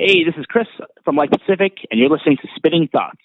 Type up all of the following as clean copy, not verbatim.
Hey, this is Chris from Life Pacific, and you're listening to Spinning Thoughts.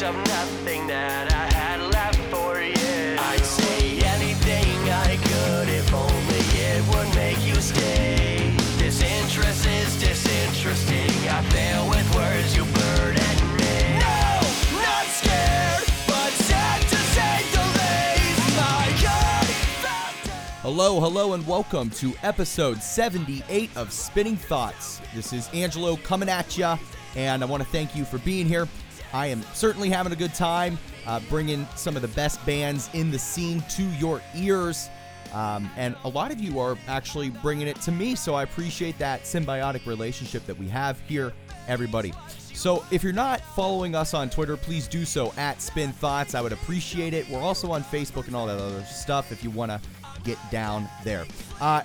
Of nothing that I had left for you. I'd say anything I could if only it would make you stay. This interest is disinteresting. I fail with words, you burden me. No, not scared, but sad to say the least. My God, hello, and welcome to episode 78 of Spinning Thoughts. This is Angelo coming at ya, and I want to thank you for being here. I am certainly having a good time bringing some of the best bands in the scene to your ears, and a lot of you are actually bringing it to me, so I appreciate that symbiotic relationship that we have here, everybody. So if you're not following us on Twitter, please do so at Spin Thoughts. I would appreciate it. We're also on Facebook and all that other stuff if you want to get down there.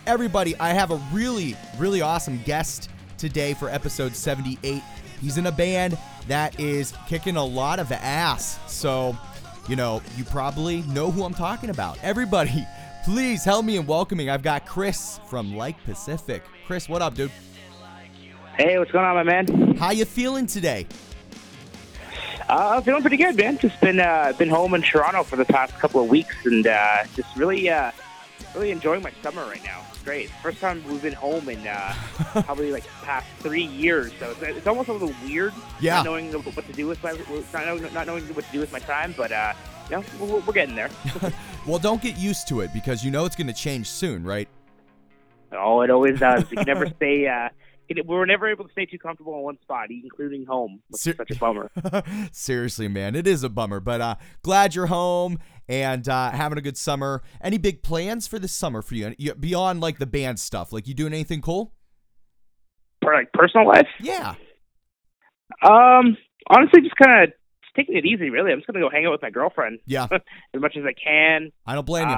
Everybody, I have a really, really awesome guest today for episode 78. He's in a band that is kicking a lot of ass. So, you know, you probably know who I'm talking about. Everybody, please help me in welcoming. I've got Chris from Like Pacific. Chris, what up, dude? Hey, what's going on, my man? How you feeling today? I'm feeling pretty good, man. Just been home in Toronto for the past couple of weeks, and just really enjoying my summer right now. It's great. First time we've been home in probably like the past 3 years. So it's almost a little weird, not knowing what to do with my time. But we're getting there. Well, don't get used to it because you know it's going to change soon, right? Oh, it always does. You can never stay. We're never able to stay too comfortable in one spot, including home, which is such a bummer. Seriously, man, it is a bummer. But glad you're home and having a good summer. Any big plans for this summer for you beyond like the band stuff? Like, you doing anything cool? For like personal life? Yeah. Honestly, just kind of taking it easy. Really, I'm just gonna go hang out with my girlfriend. Yeah. As much as I can. I don't blame you.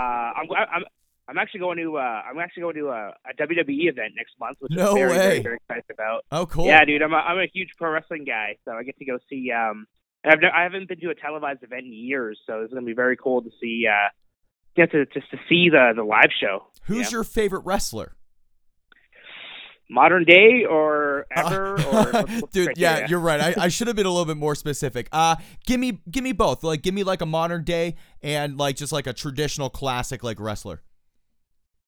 I'm actually going to a WWE event next month, which I'm very, very excited about. Oh, cool! Yeah, dude, I'm a huge pro wrestling guy, so I get to go see. And I haven't been to a televised event in years, so it's going to be very cool to see. To see the live show. Who's your favorite wrestler? Modern day or ever? Dude, yeah, you're right. I should have been a little bit more specific. Give me both. Like, give me like a modern day and like just like a traditional classic like wrestler.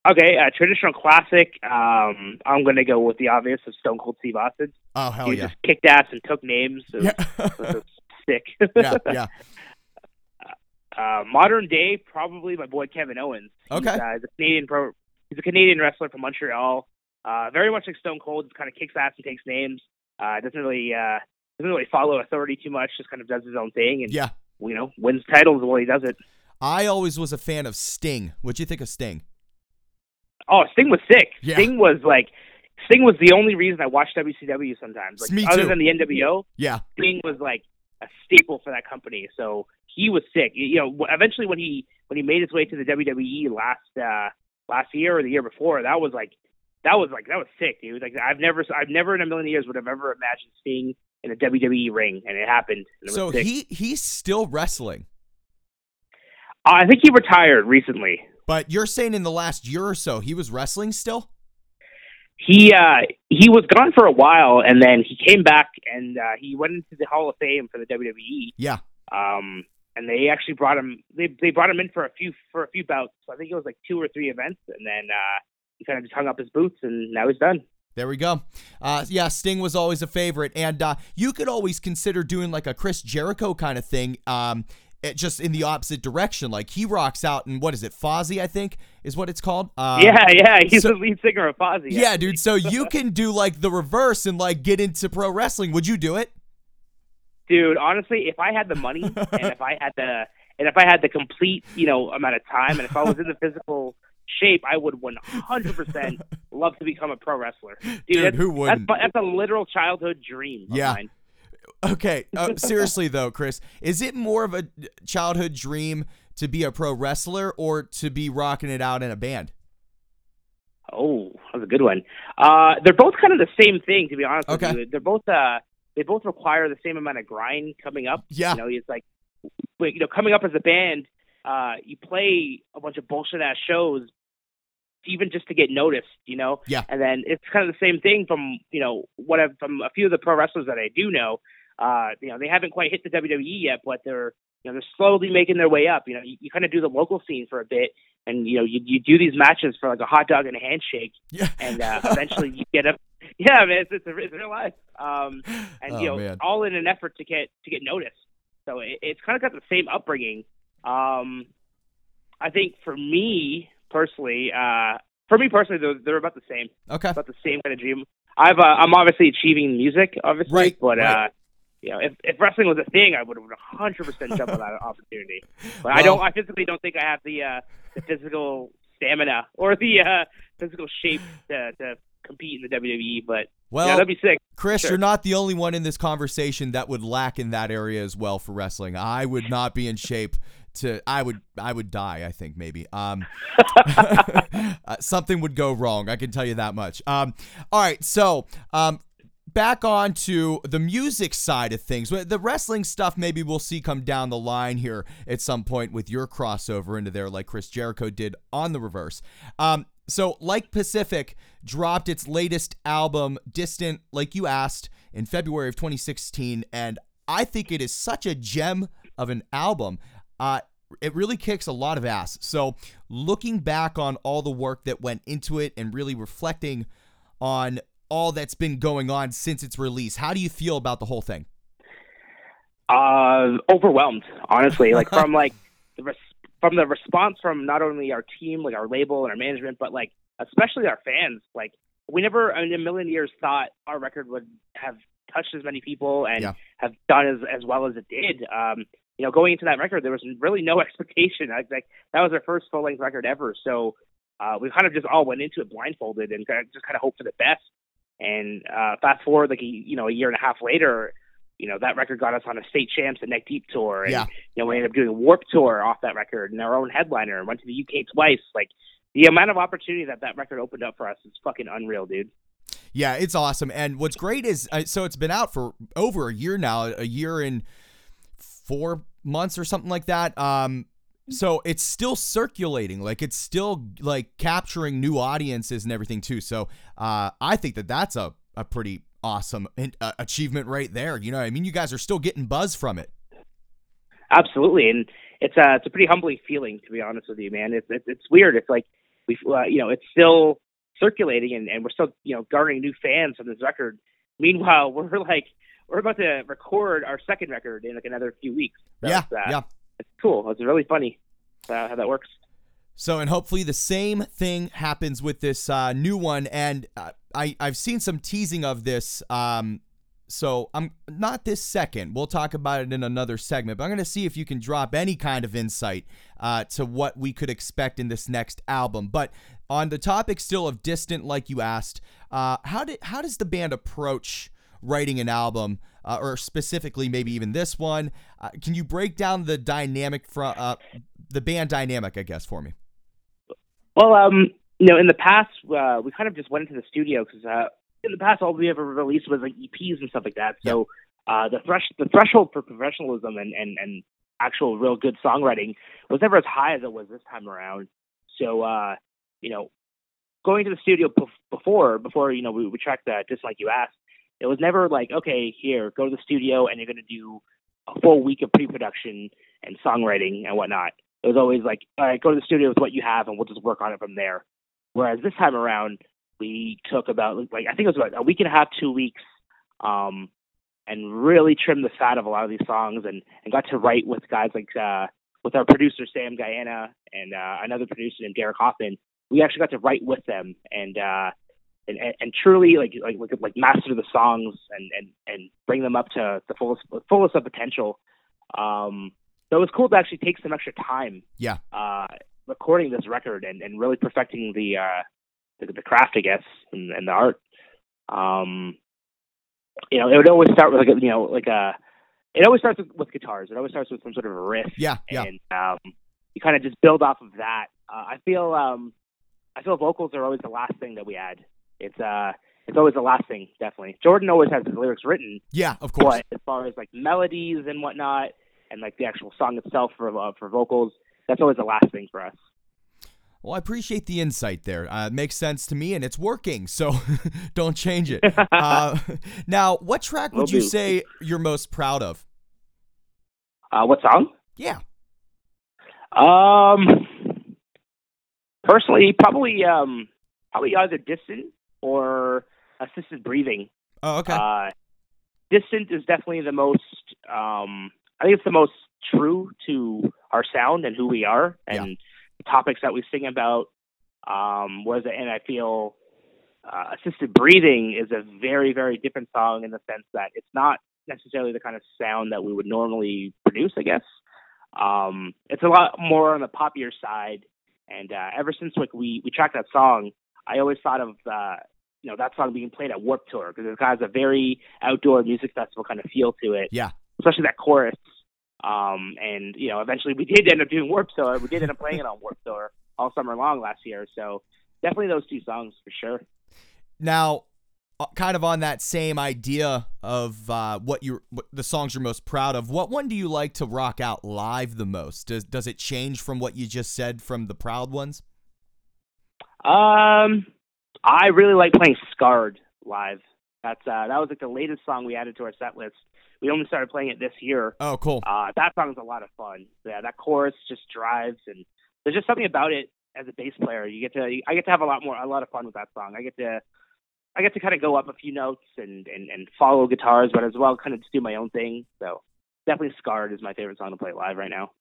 Okay, traditional classic. I'm going to go with the obvious of Stone Cold Steve Austin. Oh, hell yeah. He just kicked ass and took names. It was sick. Yeah. Modern day, probably my boy Kevin Owens. Okay. He's a Canadian wrestler from Montreal. Very much like Stone Cold, kind of kicks ass and takes names. Doesn't really follow authority too much, just kind of does his own thing. And, wins titles while he does it. I always was a fan of Sting. What'd you think of Sting? Oh, Sting was sick. Yeah. Sting was the only reason I watched WCW sometimes. Like, other than the NWO, Sting was like a staple for that company. So he was sick. You know, eventually when he made his way to the WWE last year or the year before, that was sick, dude. Like, I've never in a million years would have ever imagined Sting in a WWE ring, and it happened. And it so was sick. He's still wrestling. I think he retired recently. But you're saying in the last year or so, he was wrestling still? He was gone for a while, and then he came back, and he went into the Hall of Fame for the WWE. Yeah. And they actually brought him. They brought him in for a few bouts. So I think it was like 2 or 3 events, and then he kind of just hung up his boots, and now he's done. There we go. Sting was always a favorite, and you could always consider doing like a Chris Jericho kind of thing. It just in the opposite direction. Like, he rocks out in, what is it, Fozzy, I think, is what it's called? He's the lead singer of Fozzy. Yeah, dude, so you can do, like, the reverse and, like, get into pro wrestling. Would you do it? Dude, honestly, if I had the money and if I had the complete, amount of time, and if I was in the physical shape, I would 100% love to become a pro wrestler. Dude, who wouldn't? That's a literal childhood dream of mine. Okay, seriously though, Chris, is it more of a childhood dream to be a pro wrestler or to be rocking it out in a band? Oh, that was a good one. They're both kind of the same thing, to be honest with you. They're both they both require the same amount of grind coming up. Yeah. You know, it's like, you know, coming up as a band, you play a bunch of bullshit ass shows, even just to get noticed, you know. Yeah. And then it's kind of the same thing from, you know, what I've, from a few of the pro wrestlers that I do know. You know, they haven't quite hit the WWE yet, but they're, you know, they're slowly making their way up. You know, you kind of do the local scene for a bit, and you know, you do these matches for like a hot dog and a handshake, and eventually you get up. Yeah, man, it's real life. And you know, man. All in an effort to get noticed. So it's kind of got the same upbringing. I think for me personally, they're about the same. Okay, about the same kind of dream. I'm obviously achieving music, obviously, but. You know, if wrestling was a thing, I would 100% jump on that opportunity. But I physically don't think I have the physical stamina or the physical shape to compete in the WWE. But yeah, that'd be sick. Chris, sure. You're not the only one in this conversation that would lack in that area as well for wrestling. I would not be in shape. I would die, I think, maybe. Something would go wrong. I can tell you that much. All right, so. Back on to the music side of things. The wrestling stuff maybe we'll see come down the line here at some point with your crossover into there like Chris Jericho did on The Reverse. So Like Pacific dropped its latest album, Distant Like You Asked, in February of 2016, and I think it is such a gem of an album. It really kicks a lot of ass. So looking back on all the work that went into it and really reflecting on all that's been going on since its release, how do you feel about the whole thing? Overwhelmed, honestly. Like from the response from not only our team, like our label and our management, but like especially our fans. Like we never in a million years thought our record would have touched as many people and have done as well as it did. You know, going into that record, there was really no expectation. Like that was our first full length record ever. So we kind of just all went into it blindfolded and kind of hoped for the best. And fast forward, like, you know, a year and a half later, you know, that record got us on a State Champs and Neck Deep tour. And, you know, we ended up doing a Warped Tour off that record and our own headliner and went to the UK twice. Like, the amount of opportunity that record opened up for us is fucking unreal, dude. Yeah, it's awesome. And what's great is, so it's been out for over a year now, a year and 4 months or something like that. So it's still circulating, like it's still like capturing new audiences and everything too. So I think that's a pretty awesome achievement right there. You know what I mean? You guys are still getting buzz from it. Absolutely, and it's a pretty humbling feeling, to be honest with you, man. It's weird. It's like we you know, it's still circulating and we're still, you know, garnering new fans from this record. Meanwhile, we're about to record our second record in like another few weeks. So yeah. It's cool. It's really funny how that works. So, and hopefully the same thing happens with this new one. And I've seen some teasing of this. So I'm not this second. We'll talk about it in another segment. But I'm going to see if you can drop any kind of insight to what we could expect in this next album. But on the topic still of Distant Like You Asked, how does the band approach writing an album, or specifically maybe even this one? Can you break down the dynamic from the band dynamic, I guess, for me? Well, you know, in the past, we kind of just went into the studio because in the past, all we ever released was like EPs and stuff like that. So the threshold for professionalism and actual real good songwriting was never as high as it was this time around. So, you know, going to the studio before, you know, we tracked that Just Like You Asked, it was never like, okay, here, go to the studio and you're going to do a full week of pre-production and songwriting and whatnot. It was always like, all right, go to the studio with what you have and we'll just work on it from there. Whereas this time around, we took about, like, I think it was about a week and a half, 2 weeks, and really trimmed the fat of a lot of these songs and got to write with guys like, with our producer, Sam Guyana, and another producer named Derek Hoffman. We actually got to write with them and truly like master the songs and bring them up to the fullest of potential. So it was cool to actually take some extra time recording this record and really perfecting the craft, I guess, and the art. You know, it would always start with it always starts with guitars. It always starts with some sort of a riff. And you kind of just build off of that. I feel I feel vocals are always the last thing that we add. It's always the last thing, definitely. Jordan always has his lyrics written. Yeah, of course. But as far as like melodies and whatnot, and like the actual song itself for vocals, that's always the last thing for us. Well, I appreciate the insight there. It makes sense to me, and it's working, so don't change it. Now, what track would you say you're most proud of? What song? Yeah. Personally, probably either Distant or Assisted Breathing. Oh, okay. Distant is definitely the most, I think it's the most true to our sound and who we are and the topics that we sing about. And I feel Assisted Breathing is a very, very different song in the sense that it's not necessarily the kind of sound that we would normally produce, I guess. It's a lot more on the poppier side. And ever since like we tracked that song, I always thought of that song being played at Warped Tour because it has a very outdoor music festival kind of feel to it. Yeah, especially that chorus. And eventually we did end up doing Warped Tour. We did end up playing it on Warped Tour all summer long last year. So definitely those two songs for sure. Now, kind of on that same idea of the songs you're most proud of, what one do you like to rock out live the most? Does it change from what you just said from the proud ones? I really like playing Scarred live. That was like the latest song we added to our set list. We only started playing it this year. Oh, cool. That song's a lot of fun. Yeah, that chorus just drives, and there's just something about it as a bass player. I get to have a lot of fun with that song. I get to kind of go up a few notes and follow guitars, but as well kind of just do my own thing. So definitely Scarred is my favorite song to play live right now.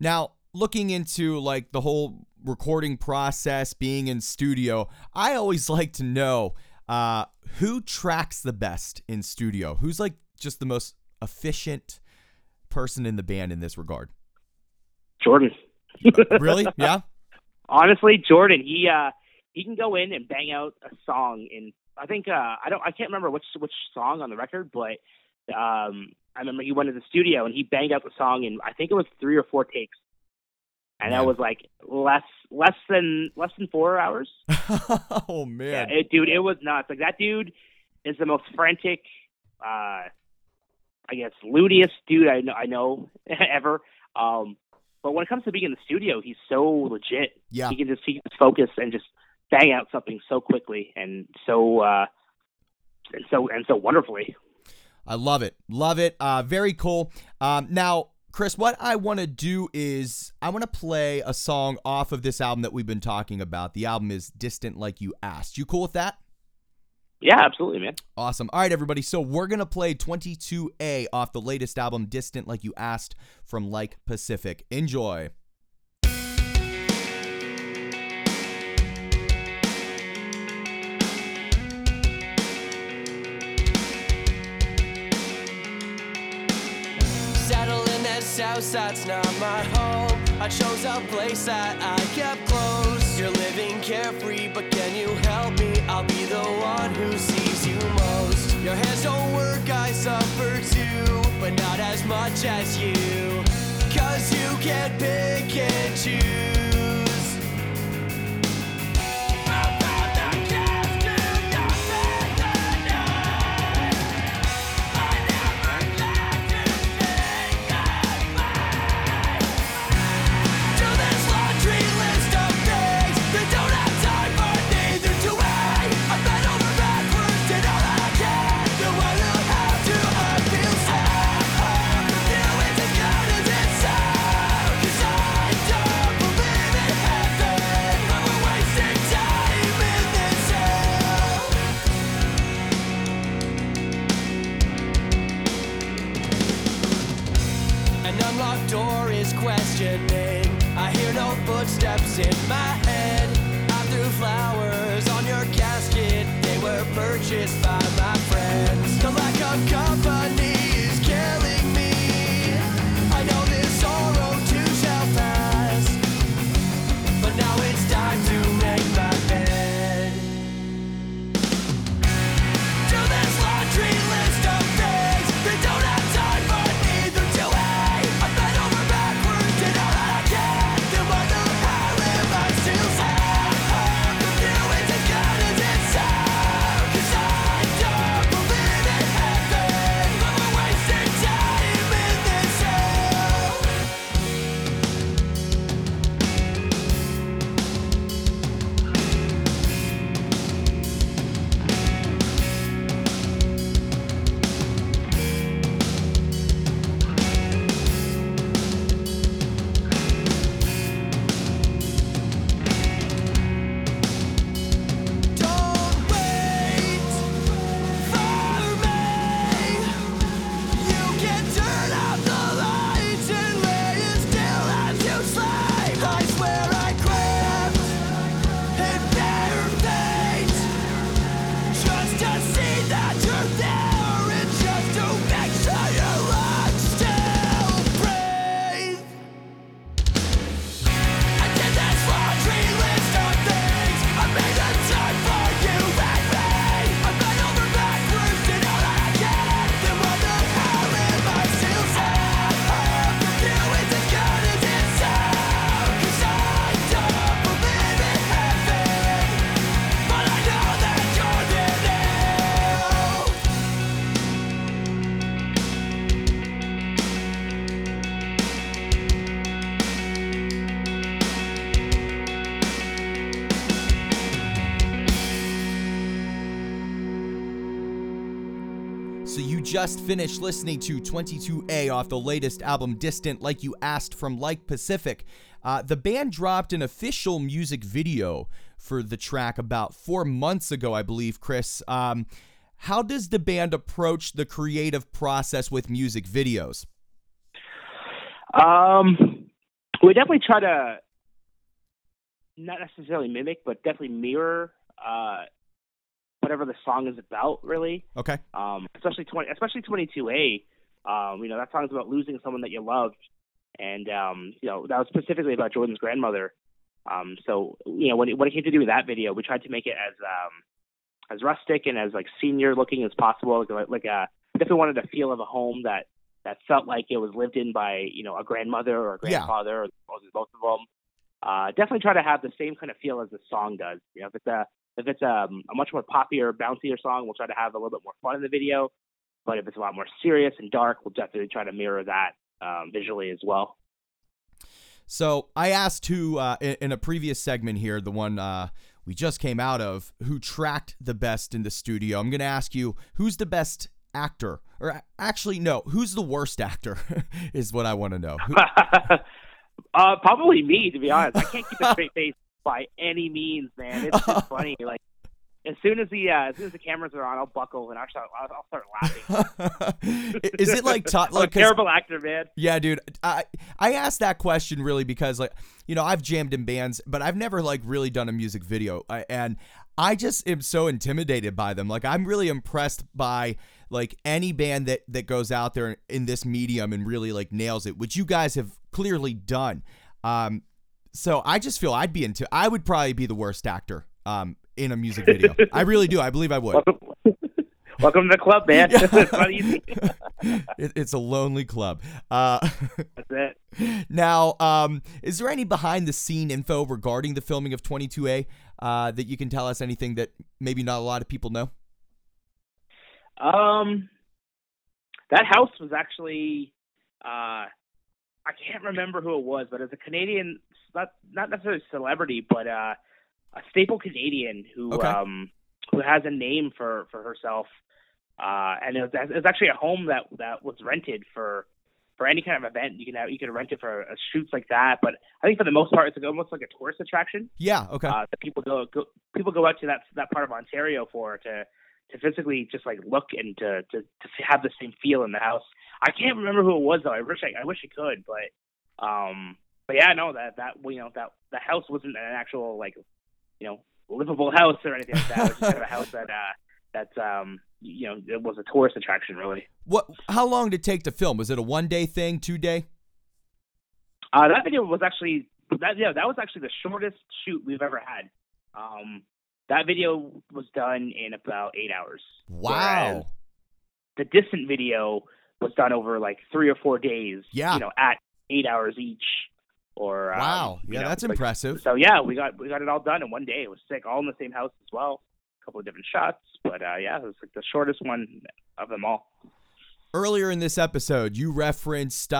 Now, looking into like the whole recording process, being in studio, I always like to know who tracks the best in studio. Who's like just the most efficient person in the band in this regard? Jordan. Really? Yeah. Honestly, Jordan, he can go in and bang out a song in, I think, I can't remember which song on the record, but I remember he went to the studio and he banged out the song in, I think it was 3 or 4 takes. And that was like less than 4 hours. Oh man, yeah, it was nuts. Like that dude is the most frantic, I guess, lutiest dude I know ever. But when it comes to being in the studio, he's so legit. Yeah, he can just focus and just bang out something so quickly and so wonderfully. I love it, very cool. Now, Chris, what I want to do is I want to play a song off of this album that we've been talking about. The album is Distant Like You Asked. You cool with that? Yeah, absolutely, man. Awesome. All right, everybody. So we're going to play 22A off the latest album, Distant Like You Asked, from Like Pacific. Enjoy. Southside's not my home. I chose a place that I kept close. You're living carefree, but can you help me? I'll be the one who sees you most. Your hands don't work, I suffer too, but not as much as you. Cause you can pick and choose. Footsteps in my head. I threw flowers on your casket. They were purchased by my friends. The lack of company is killing me. I know this sorrow too shall pass, but now it's time to make my bed. Do this laundry list of things that don't have time for either to hate. I bent over backwards and all I can. Still sad. So you just finished listening to 22A off the latest album Distant Like You Asked from Like Pacific. The band dropped an official music video for the track about 4 months ago, I believe, Chris. How does the band approach the creative process with music videos? We definitely try to not necessarily mimic, but definitely mirror whatever the song is about, really. Okay. Especially 22A. That song is about losing someone that you loved, and that was specifically about Jordan's grandmother. When it came to doing that video, we tried to make it as rustic and as like senior looking as possible. Definitely wanted a feel of a home that felt like it was lived in by, a grandmother or a grandfather, or both of them. Definitely try to have the same kind of feel as the song does. If it's a much more poppier, bouncier song, we'll try to have a little bit more fun in the video. But if it's a lot more serious and dark, we'll definitely try to mirror that visually as well. So I asked who, in a previous segment here, the one we just came out of, who tracked the best in the studio. I'm going to ask you, who's the best actor? Or actually, no, who's the worst actor is what I want to know. Probably me, to be honest. I can't keep a straight face by any means, man. It's just funny. Like, as soon as the cameras are on, I'll buckle and I'll start laughing. Is it like I'm a terrible actor, man? Yeah, dude. I asked that question really because I've jammed in bands, but I've never really done a music video, and I just am so intimidated by them. I'm really impressed by any band that goes out there in this medium and really nails it, which you guys have clearly done. So I just feel I would probably be the worst actor in a music video. I really do. I believe I would. Welcome to the club, man. It's not easy. It's a lonely club. That's it. Now, is there any behind-the-scene info regarding the filming of 22A that you can tell us, anything that maybe not a lot of people know? That house was actually, I can't remember who it was, but it was a Canadian, not necessarily a celebrity, but a staple Canadian who has a name for herself. And it was actually a home that was rented for any kind of event. You can rent it for shoots like that. But I think for the most part, it's almost like a tourist attraction. Yeah. Okay. That people go out to that part of Ontario to physically just look and to have the same feel in the house. I can't remember who it was though. I wish I could, but yeah, no, that the house wasn't an actual livable house or anything like that. It was just kind of a house that it was a tourist attraction, really. How long did it take to film? Was it a 1 day thing, 2 day? That video was actually that was actually the shortest shoot we've ever had. That video was done in about 8 hours. Wow. The distant video was done over 3 or 4 days. Yeah. At 8 hours each. Or wow. Yeah, that's impressive. So yeah, we got it all done in 1 day. It was sick. All in the same house as well. A couple of different shots, but yeah, it was the shortest one of them all. Earlier in this episode, you referenced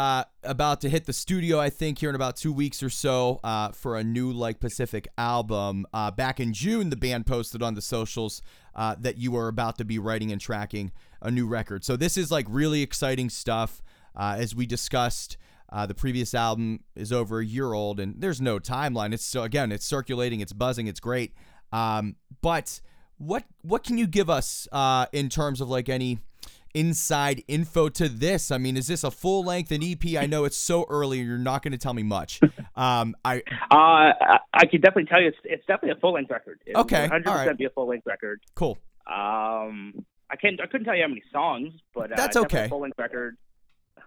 about to hit the studio, I think, here in about 2 weeks or so for a new Like Pacific album. Back in June, the band posted on the socials that you were about to be writing and tracking a new record. So this is really exciting stuff. As we discussed, the previous album is over a year old, and there's no timeline. It's still, again, it's circulating, it's buzzing, it's great. But what can you give us in terms of any inside info to this? I mean, is this a full length, an EP? I know it's so early, you're not going to tell me much. I can definitely tell you it's definitely a full length record. It okay, 100% right. Be a full length record. Cool. I couldn't tell you how many songs, but that's okay. Full length record.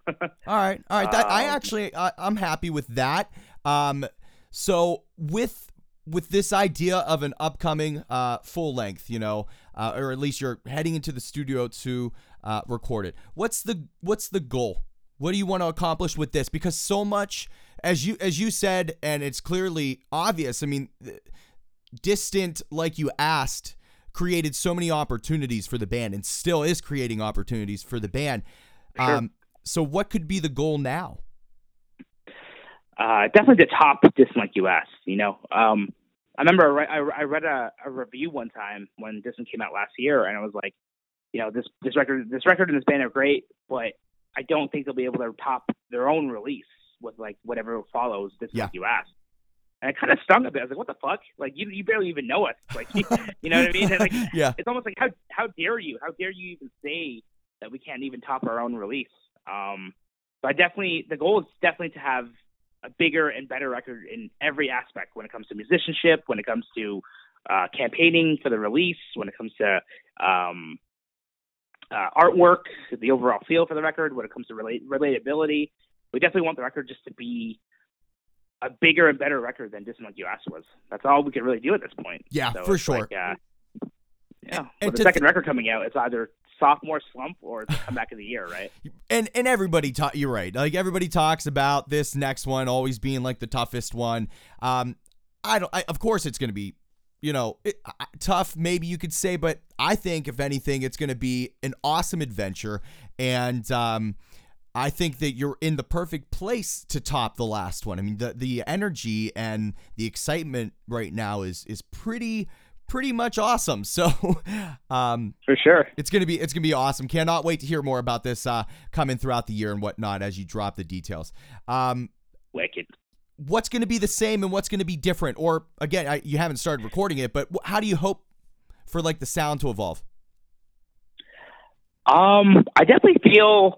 All right. I'm happy with that. So with this idea of an upcoming full length, or at least you're heading into the studio to record it. What's the goal? What do you want to accomplish with this? Because so much, as you said, and it's clearly obvious. I mean, Distant Like You Asked created so many opportunities for the band, and still is creating opportunities for the band. Sure. So what could be the goal now? Definitely to top Distant Like You Asked. I remember I read a review one time when Distant came out last year, and I was like, you know, this record and this band are great, but I don't think they'll be able to top their own release with like whatever follows This Is Like You Asked. And it kind of stung a bit. I was like, what the fuck? Like, you barely even know us. Like, you know what I mean? And, like, it's almost like, how dare you? How dare you even say that we can't even top our own release? So I definitely, the goal is definitely to have a bigger and better record in every aspect when it comes to musicianship, when it comes to campaigning for the release, when it comes to artwork, the overall feel for the record, when it comes to relatability. We definitely want the record just to be a bigger and better record than Distant Like You Asked was. That's all we could really do at this point. Yeah, so for sure. Like, and with the second record coming out, it's either sophomore slump or the comeback of the year, right? And everybody, you're right. Like, everybody talks about this next one always being like the toughest one. Of course, it's going to be, you know, tough. Maybe you could say, but I think if anything, it's going to be an awesome adventure. And I think that you're in the perfect place to top the last one. I mean, the energy and the excitement right now is pretty much awesome. So, for sure, it's gonna be awesome. Cannot wait to hear more about this coming throughout the year and whatnot as you drop the details. Wicked. What's gonna be the same and what's gonna be different? Or again, you haven't started recording it, but how do you hope for like the sound to evolve? I definitely feel.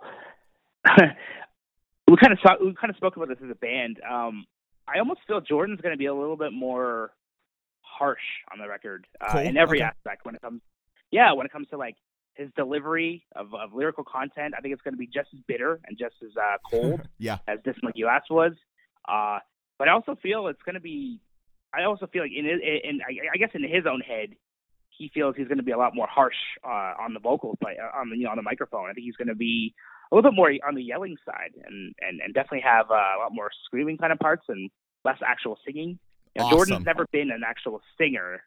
We kind of spoke about this as a band. I almost feel Jordan's going to be a little bit more harsh on the record in every aspect when it comes. Yeah, when it comes to like his delivery of lyrical content, I think it's going to be just as bitter and just as cold as Distant Like You Asked was. But I also feel it's going to be. I also feel like in I guess in his own head, he feels he's going to be a lot more harsh on the vocals, but on the microphone. I think he's going to be a little bit more on the yelling side and definitely have a lot more screaming kind of parts and less actual singing. You know, awesome. Jordan's never been an actual singer.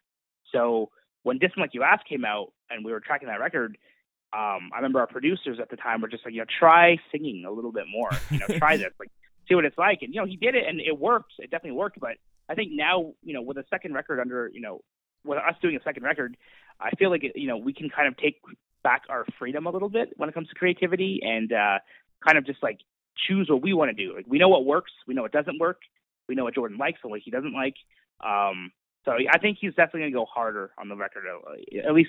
So when Distant Like You Asked came out and we were tracking that record, I remember our producers at the time were just like, you know, try singing a little bit more, you know, try this, like see what it's like. And, you know, he did it and it worked. It definitely worked. But I think now, you know, with a second record under, you know, with us doing a second record, I feel like, you know, we can kind of take back our freedom a little bit when it comes to creativity and kind of just like choose what we want to do. Like, we know what works, we know what doesn't work, we know what Jordan likes and what he doesn't like. So I think he's definitely gonna go harder on the record, at least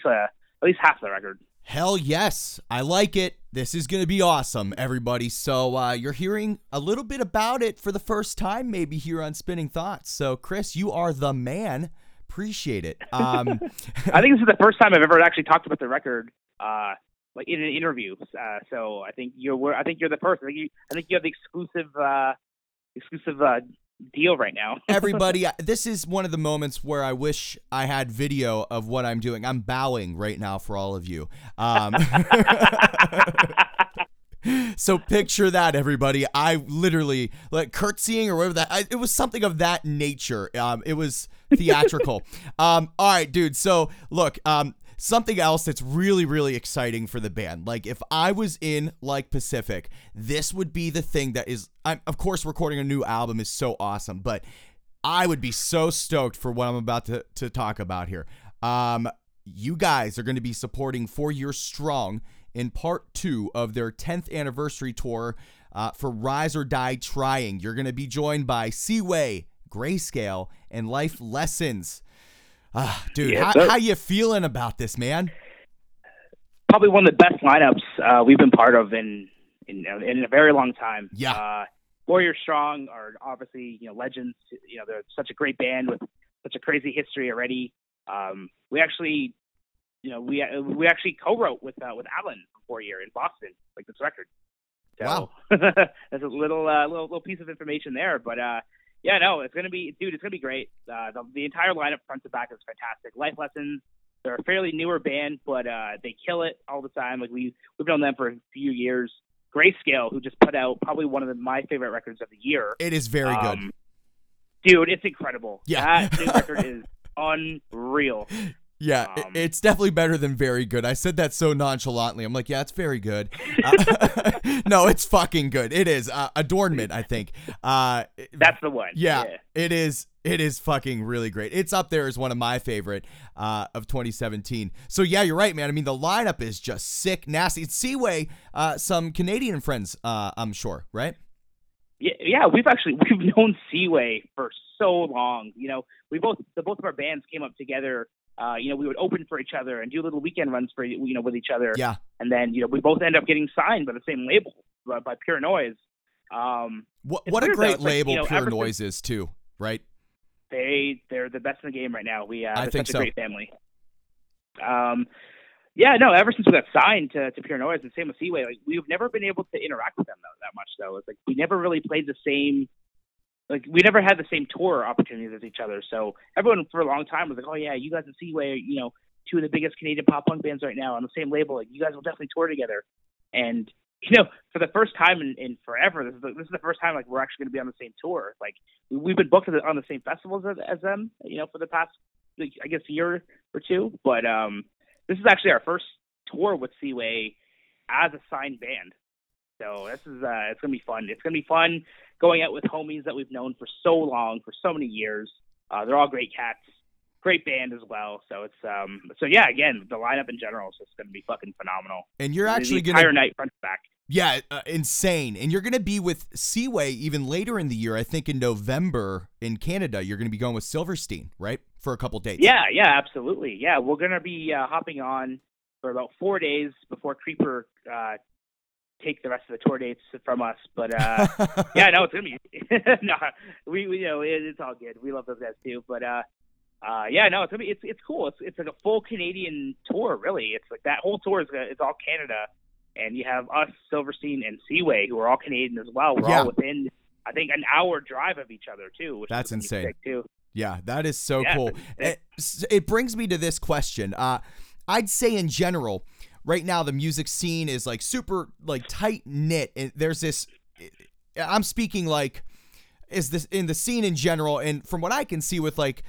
half the record. Hell yes, I like it. This is gonna be awesome, everybody. So you're hearing a little bit about it for the first time maybe here on Spinning Thoughts. So Chris, you are the man. Appreciate it. I think this is the first time I've ever actually talked about the record like in an interview. So I think you're the person. I think you have the exclusive deal right now. Everybody, this is one of the moments where I wish I had video of what I'm doing. I'm bowing right now for all of you. So picture that, everybody. I literally like curtsying or whatever it was something of that nature. It was theatrical. All right, dude. So look, something else that's really, really exciting for the band. Like, if I was in Like Pacific, this would be the thing that is, of course, recording a new album is so awesome, but I would be so stoked for what I'm about to talk about here. You guys are going to be supporting 4 Year Strong in part 2 of their 10th anniversary tour for Rise or Die Trying. You're going to be joined by Seaway, Grayscale, and Life Lessons. Dude, yeah, how you feeling about this, man? Probably one of the best lineups we've been part of in a very long time. Yeah, Four Year Strong are obviously, you know, legends. You know, they're such a great band with such a crazy history already. We actually, you know, we actually co-wrote with Alan for 4 Year in Boston, like this record. So, wow, that's a little piece of information there, but. Yeah, no, it's gonna be great. The entire lineup, front to back, is fantastic. Life Lessons, they're a fairly newer band, but they kill it all the time. Like we've known them for a few years. Grayscale, who just put out probably one of my favorite records of the year. It is very good, dude. It's incredible. Yeah, that new record is unreal. Yeah, it's definitely better than very good. I said that so nonchalantly. I'm like, yeah, it's very good. No, it's fucking good. It is. Adornment, I think. That's the one. Yeah. It is. It is fucking really great. It's up there as one of my favorite of 2017. So, yeah, you're right, man. I mean, the lineup is just sick, nasty. It's Seaway, some Canadian friends, I'm sure, right? Yeah, we've known Seaway for so long. You know, both of our bands came up together. We would open for each other and do little weekend runs for, with each other. Yeah. And then, we both end up getting signed by the same label, by Pure Noise. What a great label Pure Noise is too, right? They're the best in the game right now. I think so. Such a great family. Yeah, no, ever since we got signed to Pure Noise and same with Seaway, like, we've never been able to interact with them that much though. It's like, we never really played the same, like we never had the same tour opportunities as each other. So everyone for a long time was like, oh yeah, you guys and Seaway are, two of the biggest Canadian pop punk bands right now on the same label. Like, you guys will definitely tour together. And, for the first time in forever, this is the first time, like, we're actually going to be on the same tour. Like, we've been booked on the same festivals as them, for the past, like, I guess, year or two. But, this is actually our first tour with Seaway as a signed band. So this is it's going to be fun. It's going to be fun going out with homies that we've known for so long, for so many years. They're all great cats, great band as well. So it's yeah, again, the lineup in general is just going to be fucking phenomenal. And you're actually going to entire night front to back. Yeah, insane. And you're going to be with Seaway even later in the year. I think in November in Canada, you're going to be going with Silverstein, right? For a couple dates. Yeah, absolutely. Yeah, we're going to be hopping on for about 4 days before Creeper take the rest of the tour dates from us. But, yeah, no, it's going to be – no, it's all good. We love those guys too. But, yeah, no, it's going to be – it's cool. It's like a full Canadian tour, really. It's like that whole tour is all Canada. And you have us, Silverstein, and Seaway, who are all Canadian as well. We're all within, I think, an hour drive of each other too. Which that's insane. Sick too. Yeah, that is so cool. It brings me to this question. I'd say in general, right now the music scene is like super like tight knit, and there's this. I'm speaking like, is this in the scene in general, and from what I can see with like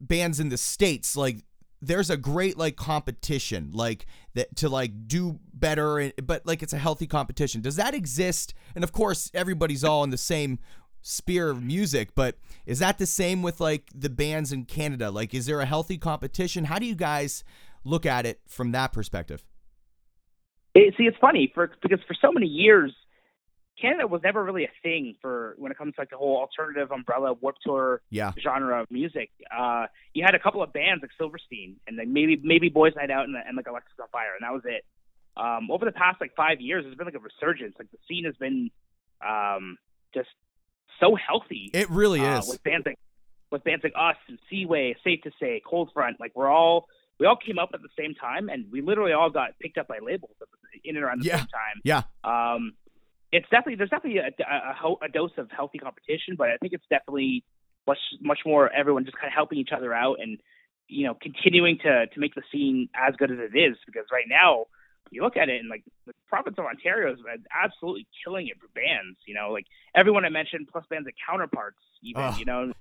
bands in the States, like there's a great like competition, like that to like do better, but like it's a healthy competition. Does that exist? And of course, everybody's all in the same sphere of music, but is that the same with like the bands in Canada? Like, is there a healthy competition? How do you guys look at it from that perspective? It's funny because for so many years, Canada was never really a thing when it comes to like the whole alternative umbrella Warped Tour genre of music. You had a couple of bands like Silverstein and then maybe Boys Night Out and like Alexis on Fire, and that was it. Over the past like 5 years, there's been like a resurgence. Like the scene has been just so healthy. It really is with bands like us and Seaway, Safe to Say, Cold Front. Like we all came up at the same time, and we literally all got picked up by labels in and around the same time. Yeah. It's definitely there's definitely a dose of healthy competition, but I think it's definitely much more everyone just kind of helping each other out and continuing to make the scene as good as it is, because right now you look at it and like the province of Ontario is absolutely killing it for bands. Like everyone I mentioned, plus bands like Counterparts, even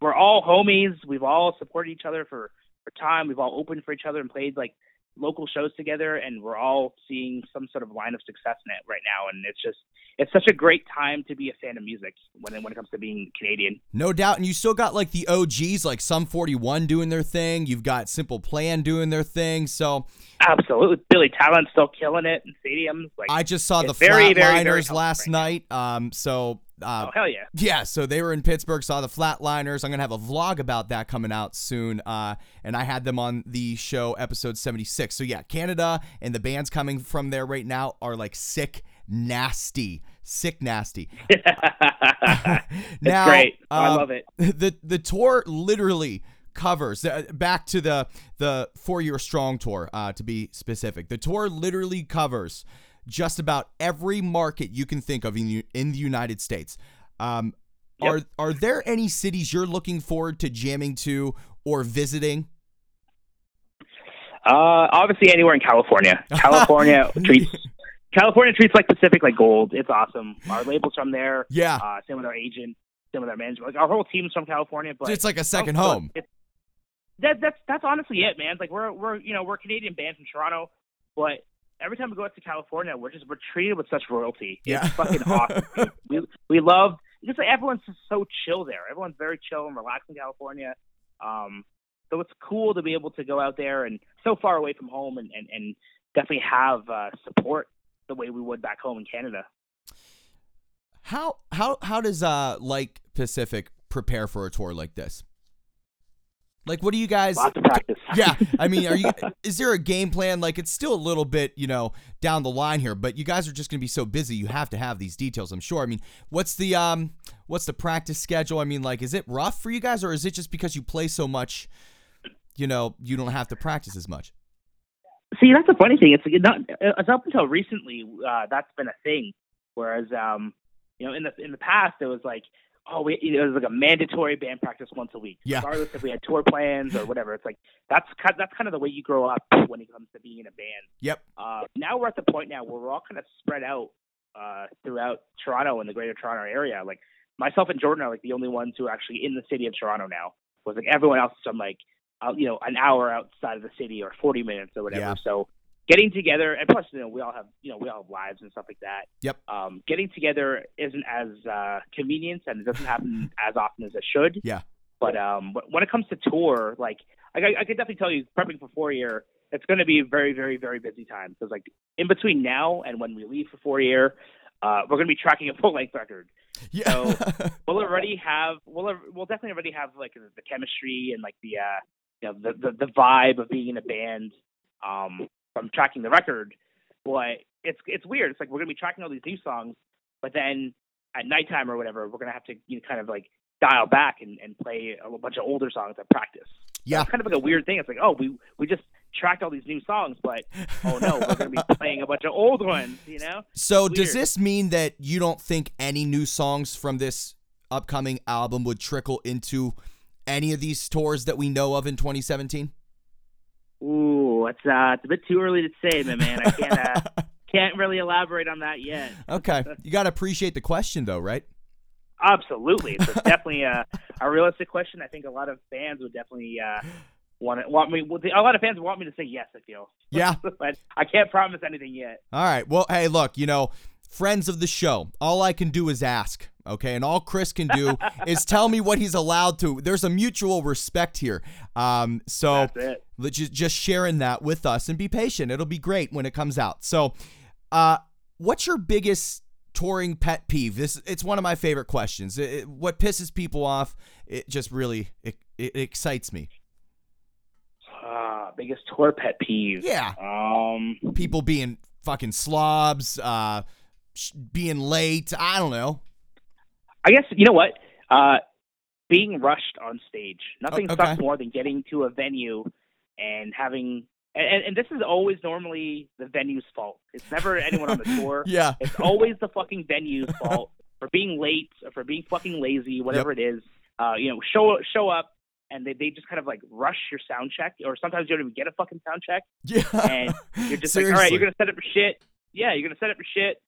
we're all homies. We've all supported each other for time. We've all opened for each other and played like local shows together, and we're all seeing some sort of line of success in it right now, and it's such a great time to be a fan of music when it comes to being Canadian. No doubt. And you still got like the OGs like Sum 41 doing their thing. You've got Simple Plan doing their thing. So absolutely, Billy Talent's still killing it in stadiums. Like I just saw the Flatliners last night. Oh, hell yeah. Yeah, so they were in Pittsburgh, saw the Flatliners. I'm going to have a vlog about that coming out soon, and I had them on the show, episode 76. So, yeah, Canada and the bands coming from there right now are, like, sick, nasty. Now, it's great. I love it. The tour literally covers, back to the 4 Year Strong tour, to be specific. The tour literally covers just about every market you can think of in the United States. Yep. Are there any cities you're looking forward to jamming to or visiting? Obviously anywhere in California. California treats Like Pacific like gold. It's awesome. Our label's from there. Yeah. Same with our agent, same with our management. Like our whole team's from California, but it's like a second home. That's honestly it, man. Like we're a Canadian band from Toronto, but every time we go out to California, we're treated with such royalty. Yeah. It's fucking awesome. We love just like everyone's just so chill there. Everyone's very chill and relaxed in California. So it's cool to be able to go out there and so far away from home and definitely have support the way we would back home in Canada. How does Like Pacific prepare for a tour like this? Like, what do you guys? Lots of practice. Yeah, I mean, is there a game plan? Like, it's still a little bit, down the line here, but you guys are just going to be so busy. You have to have these details, I'm sure. I mean, what's the practice schedule? I mean, like, is it rough for you guys, or is it just because you play so much, you don't have to practice as much? See, that's the funny thing. It's up until recently that's been a thing. Whereas, in the past it was like, it was like a mandatory band practice once a week, yeah. Regardless if we had tour plans or whatever. It's like that's kind of the way you grow up when it comes to being in a band. Yep. Now we're at the point now where we're all kind of spread out throughout Toronto and the greater Toronto area. Like myself and Jordan are like the only ones who are actually in the city of Toronto now. Was like everyone else is from like an hour outside of the city or 40 minutes or whatever. Yeah. So getting together, and plus we all have lives and stuff like that. Yep. Getting together isn't as convenient, and it doesn't happen as often as it should. Yeah. But when it comes to tour, like I could definitely tell you, prepping for 4 Year, it's going to be a very, very, very busy time. Because like in between now and when we leave for 4 Year, we're going to be tracking a full length record. Yeah. So we'll definitely already have like the chemistry and like the vibe of being in a band. From tracking the record, but it's weird. It's like we're gonna be tracking all these new songs, but then at nighttime or whatever, we're gonna have to kind of like dial back and play a bunch of older songs at practice. Yeah, so it's kind of like a weird thing. It's like, oh, we just tracked all these new songs, but oh no, we're gonna be playing a bunch of old ones. So does this mean that you don't think any new songs from this upcoming album would trickle into any of these tours that we know of in 2017? Ooh, it's a bit too early to say, my man. I can't really elaborate on that yet. Okay, you gotta appreciate the question, though, right? Absolutely, it's definitely a realistic question. I think a lot of fans would definitely want me to say yes. I feel. Yeah, but I can't promise anything yet. All right. Well, hey, look, friends of the show, all I can do is ask. Okay, and all Chris can do is tell me what he's allowed to. There's a mutual respect here. So just sharing that with us and be patient. It'll be great when it comes out. So what's your biggest touring pet peeve? It's one of my favorite questions. What pisses people off, it just really it excites me. Biggest tour pet peeve. Yeah. People being fucking slobs, being late. I don't know. I guess, you know what, being rushed on stage. Nothing sucks more than getting to a venue and having – and this is always normally the venue's fault. It's never anyone on the tour. Yeah. It's always the fucking venue's fault for being late or for being fucking lazy, whatever it is. Show up and they just kind of like rush your sound check, or sometimes you don't even get a fucking sound check. Yeah. And you're just like, all right, you're going to set up your shit. Yeah, you're going to set up your shit,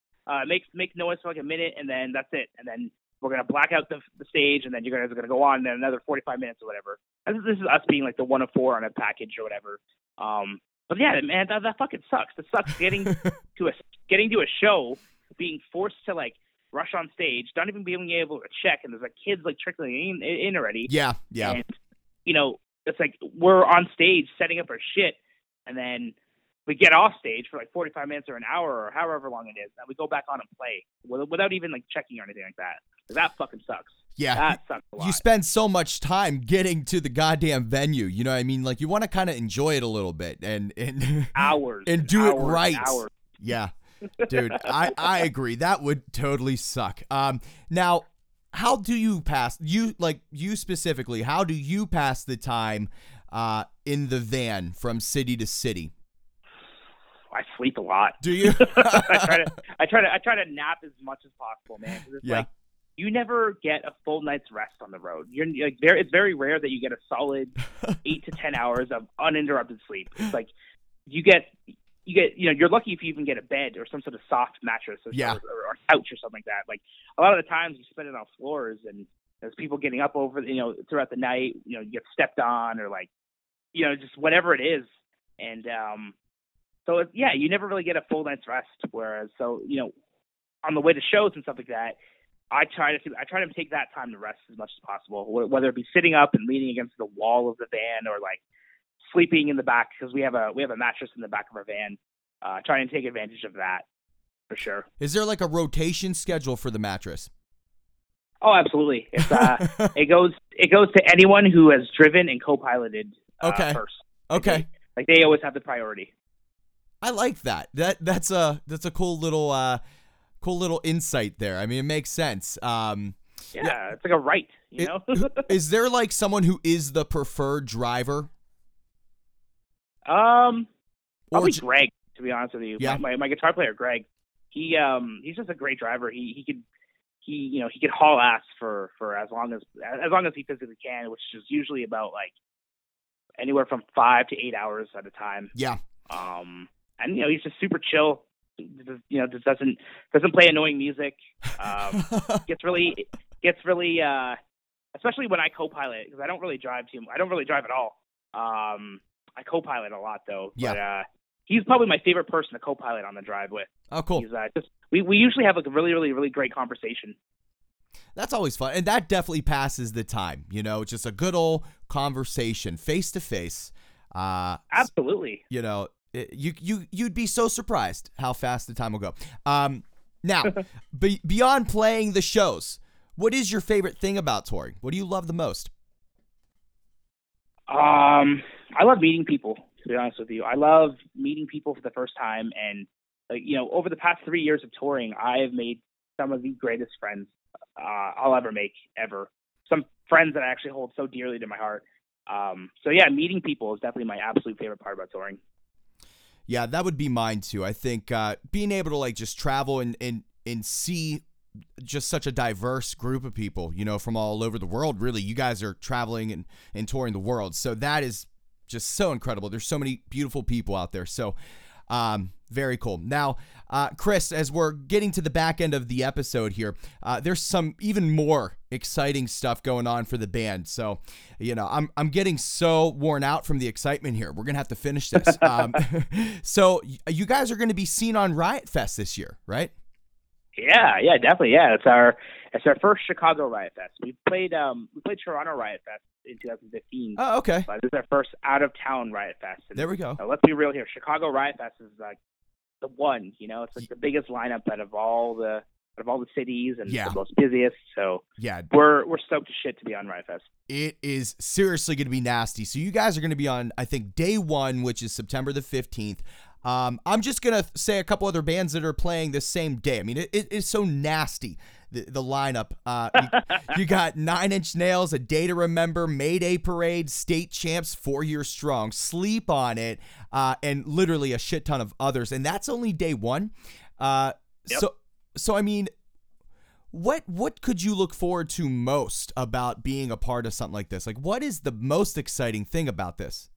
make noise for like a minute, and then that's it. And then we're going to black out the stage, and then you guys are going to go on in another 45 minutes or whatever. And this is us being like the 1 of 4 on a package or whatever. But yeah, man, that fucking sucks. It sucks getting to a show, being forced to like rush on stage, not even being able to check. And there's like kids like trickling in already. Yeah. Yeah. And, it's like we're on stage setting up our shit, and then we get off stage for like 45 minutes or an hour or however long it is, and we go back on and play without even like checking or anything like that. That fucking sucks. Yeah. That sucks a lot. You spend so much time getting to the goddamn venue. You know what I mean? Like, you want to kind of enjoy it a little bit and hours and do hours, it right. Hours. Yeah. Dude, I agree. That would totally suck. Now, how do you pass how do you pass the time in the van from city to city? I sleep a lot. Do you? I try to nap as much as possible, man. It's yeah. Like, you never get a full night's rest on the road. You're like there. It's very rare that you get a solid 8 to 10 hours of uninterrupted sleep. It's like you're lucky if you even get a bed or some sort of soft mattress or couch or something like that. Like a lot of the times you spend it on floors, and there's people getting up over throughout the night. You get stepped on or like you know, just whatever it is. And so, yeah, you never really get a full night's rest. Whereas, so, you know, on the way to shows and stuff like that, I try to take that time to rest as much as possible, whether it be sitting up and leaning against the wall of the van or like sleeping in the back, because we have a mattress in the back of our van. Trying to take advantage of that for sure. Is there like a rotation schedule for the mattress? Oh, absolutely. It's, it goes to anyone who has driven and co-piloted first. Okay. Like they always have the priority. I like that. That's a cool little insight there. I mean, it makes sense. Yeah, it's like a right, you know? Is there like someone who is the preferred driver? Probably Greg, to be honest with you. Yeah. My guitar player, Greg, he's just a great driver. He could haul ass for as long as he physically can, which is usually about like anywhere from 5 to 8 hours at a time. Yeah. And you know, he's just super chill. You know, just doesn't play annoying music. Gets really, especially when I co-pilot, because I don't really drive too much. I don't really drive at all. I co-pilot a lot though. Yeah. But, he's probably my favorite person to co-pilot on the drive with. Oh, cool. He's, we usually have like a really, really, really great conversation. That's always fun. And that definitely passes the time, you know, just a good old conversation face to face. Absolutely. You know, you'd be so surprised how fast the time will go. Now, beyond playing the shows, what is your favorite thing about touring? What do you love the most? I love meeting people, to be honest with you. I love meeting people for the first time. And, like, you know, over the past 3 years of touring, I have made some of the greatest friends I'll ever make, ever. Some friends that I actually hold so dearly to my heart. So, yeah, meeting people is definitely my absolute favorite part about touring. Yeah, that would be mine, too. I think being able to, like, just travel and see just such a diverse group of people, you know, from all over the world, really. You guys are traveling and touring the world. So that is just so incredible. There's so many beautiful people out there. So very cool. Now, Chris, as we're getting to the back end of the episode here, there's some even more exciting stuff going on for the band. So, you know, I'm getting so worn out from the excitement here. We're going to have to finish this. So you guys are going to be seen on Riot Fest this year, right? Yeah, definitely. Yeah. It's our first Chicago Riot Fest. We played Toronto Riot Fest in 2015. Oh, okay. But this is our first out of town Riot Fest. And there we go. Let's be real here. Chicago Riot Fest is like the one, you know, it's like the biggest lineup out of all the cities and the most busiest. So yeah, we're stoked as shit to be on Riot Fest. It is seriously going to be nasty. So you guys are going to be on, I think, day one, which is September the 15th. I'm just going to say a couple other bands that are playing the same day. I mean, it is so nasty, the lineup. You got Nine Inch Nails, A Day to Remember, Mayday Parade, State Champs, 4 Year Strong, Sleep on It, and literally a shit ton of others. And that's only day one. Yep. So I mean, what could you look forward to most about being a part of something like this? Like, what is the most exciting thing about this?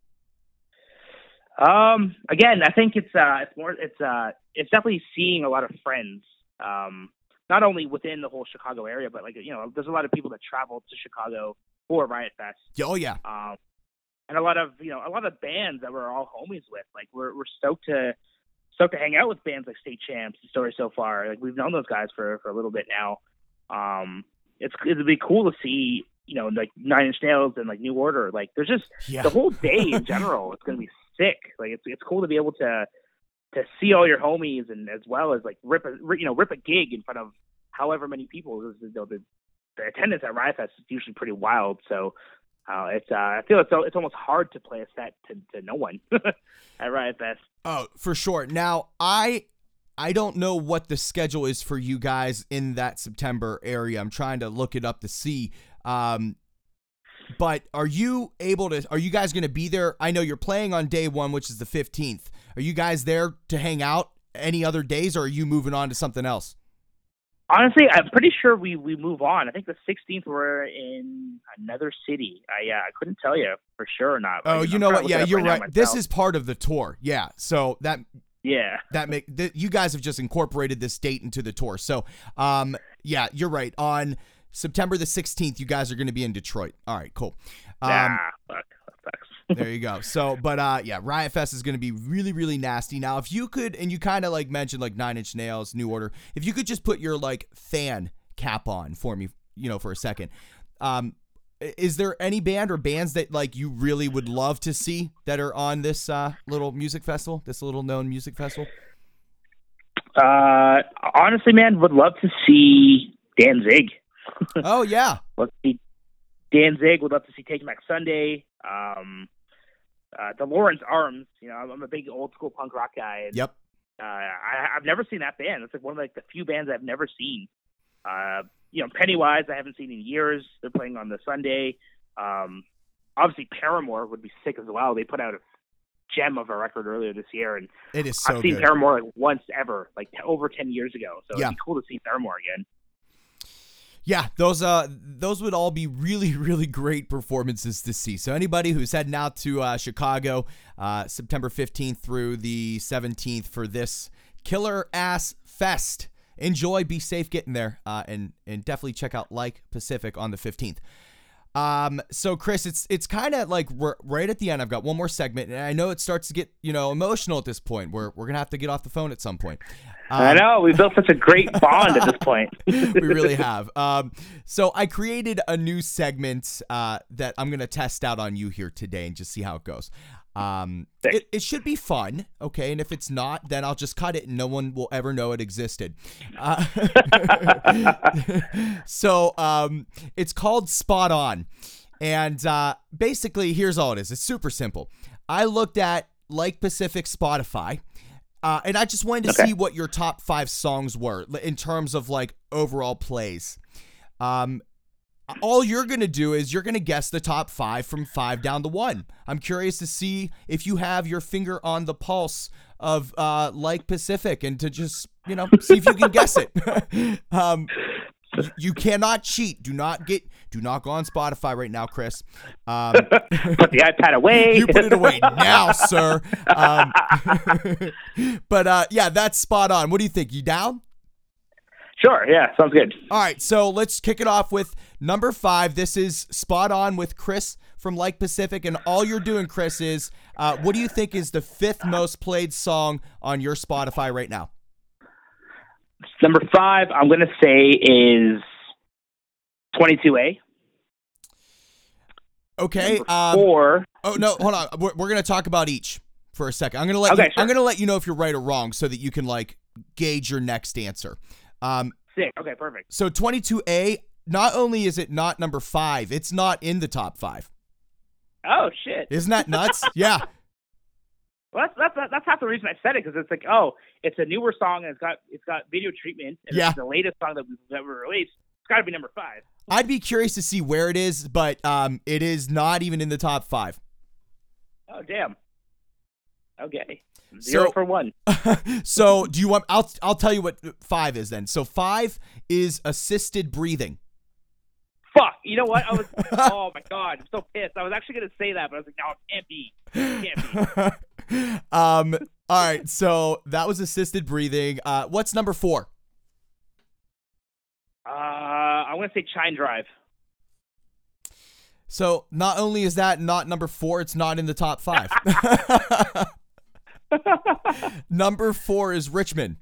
Again, I think it's definitely seeing a lot of friends, not only within the whole Chicago area, but like, you know, there's a lot of people that travel to Chicago for Riot Fest. Oh yeah. And a lot of bands that we're all homies with, like we're stoked to hang out with bands like State Champs, The Story So Far. Like we've known those guys for a little bit now. It'd be cool to see, you know, like Nine Inch Nails and like New Order. Like there's just the whole day in general. It's going to be sick. Like it's cool to be able to see all your homies and as well as like rip a gig in front of however many people. The attendance at Riot Fest is usually pretty wild. So I feel it's almost hard to play a set to no one at Riot Fest. Oh, for sure. Now I don't know what the schedule is for you guys in that September area. I'm trying to look it up to see. But are you guys going to be there? I know you're playing on day one, which is the 15th. Are you guys there to hang out any other days, or are you moving on to something else? Honestly, I'm pretty sure we move on. I think the 16th we're in another city. I couldn't tell you for sure or not. Oh, you know what? Yeah, you're right. This is part of the tour. Yeah. So that, yeah, that you guys have just incorporated this date into the tour. So, yeah, you're right. On September the 16th, you guys are going to be in Detroit. All right, cool. That sucks. There you go. So, but yeah, Riot Fest is going to be really, really nasty. Now, if you could, and you kind of like mentioned like Nine Inch Nails, New Order, if you could just put your like fan cap on for me, you know, for a second. Is there any band or bands that like you really would love to see that are on this little music festival, this little known music festival? Honestly, man, would love to see Danzig. Oh yeah. Let's see. Danzig, would love to see Taking Back Sunday. The Lawrence Arms, you know, I'm a big old school punk rock guy. And, yep. I've never seen that band. It's like one of like the few bands I've never seen. You know, Pennywise, I haven't seen in years. They're playing on the Sunday. Obviously, Paramore would be sick as well. They put out a gem of a record earlier this year, and it is so I've seen good. Paramore like once ever, like over 10 years ago. So yeah. It'd be cool to see Paramore again. Yeah, those would all be really, really great performances to see. So anybody who's heading out to Chicago, September 15th through the 17th for this killer ass fest, enjoy, be safe getting there, and definitely check out Like Pacific on the 15th. So Chris, it's kind of like we're right at the end. I've got one more segment, and I know it starts to get, you know, emotional at this point. We're gonna have to get off the phone at some point. I know we built such a great bond at this point. We really have. So I created a new segment that I'm gonna test out on you here today and just see how it goes. It should be fun, okay? And if it's not, then I'll just cut it and no one will ever know it existed. So it's called Spot On. And basically, here's all it is. It's super simple. I looked at Like Pacific Spotify, and I just wanted to see what your top 5 songs were in terms of like overall plays. All you're going to do is you're going to guess the top 5 from 5 down to 1. I'm curious to see if you have your finger on the pulse of Like Pacific and to just, you know, see if you can guess it. You cannot cheat. Do not go on Spotify right now, Chris. Put the iPad away. You put it away now, sir. But yeah, that's Spot On. What do you think? You down? Sure. Yeah. Sounds good. All right. So let's kick it off with number 5. This is Spot On with Chris from Like Pacific. And all you're doing, Chris, is what do you think is the 5th most played song on your Spotify right now? Number 5, I'm going to say is 22A. Okay. 4. Oh, no. Hold on. We're going to talk about each for a second. I'm going to let you know if you're right or wrong so that you can like gauge your next answer. Sick. Okay, perfect. So 22A, not only is it not number 5, it's not in the top 5. Oh, shit. Isn't that nuts? Yeah. Well, that's half the reason I said it, because it's like, oh, it's a newer song and it's got video treatment. And yeah. It's the latest song that we've ever released. It's got to be number 5. I'd be curious to see where it is, but it is not even in the top 5. Oh, damn. Okay. 0 for 1. So do you want, I'll tell you what 5 is then. So 5 is assisted breathing. Fuck. You know what? Oh my God. I'm so pissed. I was actually going to say that, but I was like, no, it can't be. All right. So that was assisted breathing. What's number 4? I'm going to say Chine Drive. So not only is that not number 4, it's not in the top 5. Number 4 is Richmond.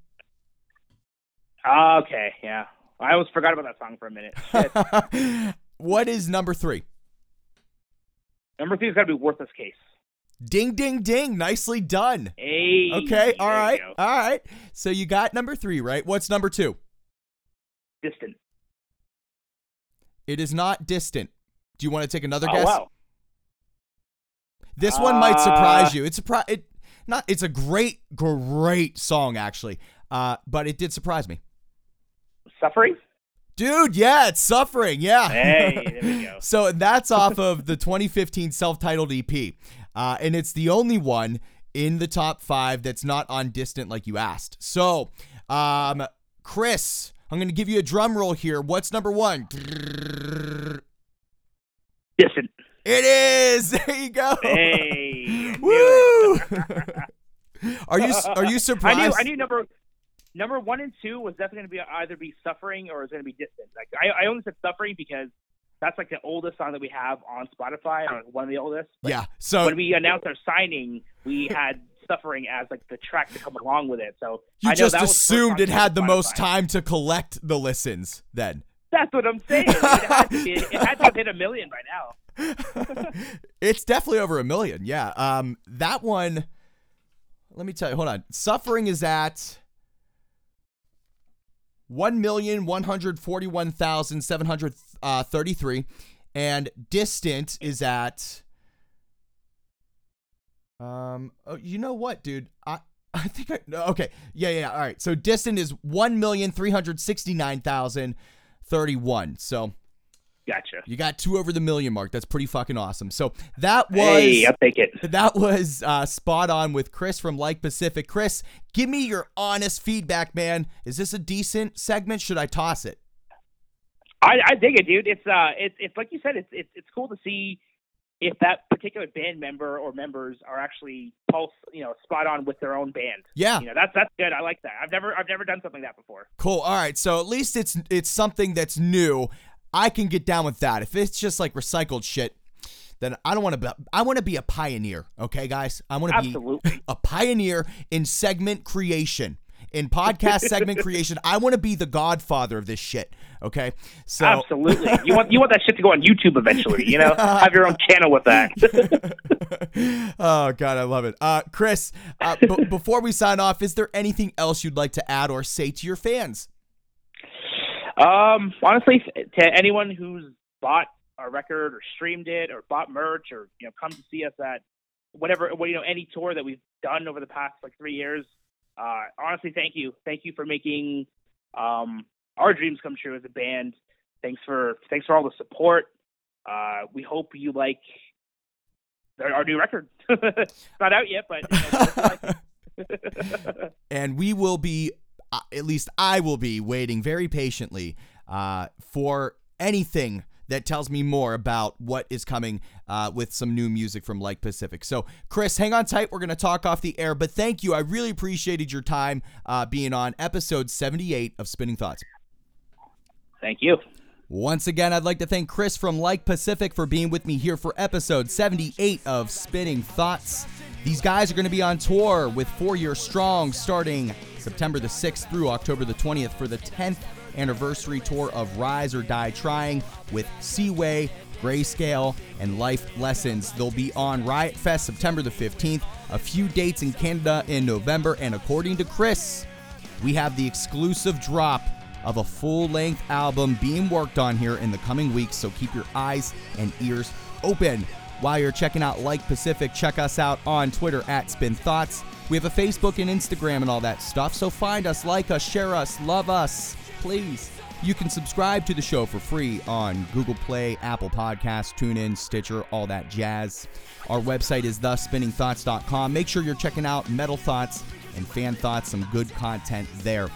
Okay, yeah. I almost forgot about that song for a minute. What is number 3? Number 3 has got to be Worthless Case. Ding, ding, ding. Nicely done. Hey, okay, all right. All right. So you got number 3, right? What's number 2? Distant. It is not Distant. Do you want to take another guess? Wow. This one might surprise you. It's a great song actually, but it did surprise me. Suffering, dude. Yeah, it's Suffering. Yeah. Hey, there we go. So that's off of the 2015 self-titled EP, and it's the only one in the top 5 that's not on Distant Like You Asked. So, Chris, I'm gonna give you a drum roll here. What's number 1? Distant. It is. There you go. Hey. Woo! Are you surprised? I knew number 1 and 2 was definitely going to be either Suffering or it was going to be Distant. Like I only said Suffering because That's like the oldest song that we have on Spotify, or one of the oldest. Like, yeah. So when we announced our signing, we had Suffering as like the track to come along with it. So you just assumed it had the most time to collect the listens then. That's what I'm saying. It had to hit 1 million by now. It's definitely over 1 million. Yeah. That one, let me tell you, hold on. Suffering is at 1,141,733, and Distant is at oh, you know what, dude? I think okay. Yeah. All right. So Distant is 1,369,031. So gotcha. You got two over the million mark. That's pretty fucking awesome. So that was I'll take it. That was spot on with Chris from Like Pacific. Chris, give me your honest feedback, man. Is this a decent segment? Should I toss it? I dig it, dude. It's like you said, it's cool to see if that particular band member or members are actually spot on with their own band. Yeah. That's good. I like that. I've never done something like that before. Cool. All right. So at least it's something that's new. I can get down with that. If it's just like recycled shit, then I don't want to be, I want to be a pioneer. Okay, guys, I want to be a pioneer in segment creation, in podcast segment creation. I want to be the godfather of this shit. Okay. So absolutely. You want that shit to go on YouTube eventually, have your own channel with that. Oh God, I love it. Chris, before we sign off, is there anything else you'd like to add or say to your fans? Honestly, to anyone who's bought our record or streamed it or bought merch or come to see us at whatever any tour that we've done over the past like 3 years, honestly, thank you for making our dreams come true as a band. Thanks for all the support. We hope you like our new record. It's not out yet, but like and we will be. At least I will be waiting very patiently for anything that tells me more about what is coming with some new music from Like Pacific. So, Chris, hang on tight. We're going to talk off the air, but thank you. I really appreciated your time being on episode 78 of Spinning Thoughts. Thank you. Once again, I'd like to thank Chris from Like Pacific for being with me here for episode 78 of Spinning Thoughts. These guys are going to be on tour with 4 Year Strong starting September the 6th through October the 20th for the 10th anniversary tour of Rise or Die Trying with Seaway, Grayscale, and Life Lessons. They'll be on Riot Fest September the 15th, a few dates in Canada in November, and according to Chris, we have the exclusive drop of a full-length album being worked on here in the coming weeks, so keep your eyes and ears open. While you're checking out Like Pacific, check us out on Twitter at Spin Thoughts. We have a Facebook and Instagram and all that stuff, so find us, like us, share us, love us, please. You can subscribe to the show for free on Google Play, Apple Podcasts, TuneIn, Stitcher, all that jazz. Our website is thespinningthoughts.com. Make sure you're checking out Metal Thoughts and Fan Thoughts, some good content there.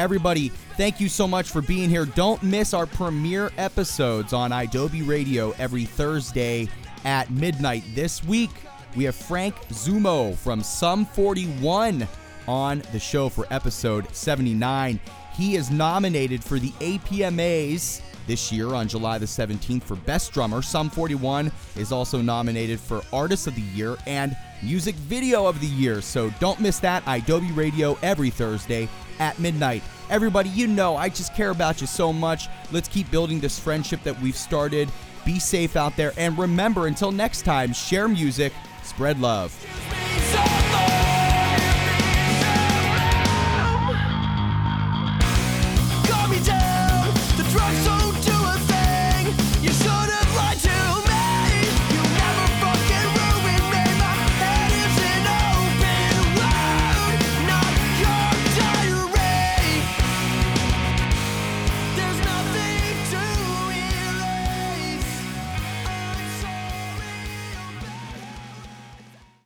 Everybody, thank you so much for being here. Don't miss our premiere episodes on Adobe Radio every Thursday at midnight. This week, we have Frank Zumo from Sum 41 on the show for episode 79. He is nominated for the APMAs this year on July the 17th for Best Drummer. Sum 41 is also nominated for Artist of the Year and Music Video of the Year. So don't miss that. Adobe Radio every Thursday at midnight. Everybody, I just care about you so much. Let's keep building this friendship that we've started. Be safe out there, and remember, until next time, share music, spread love.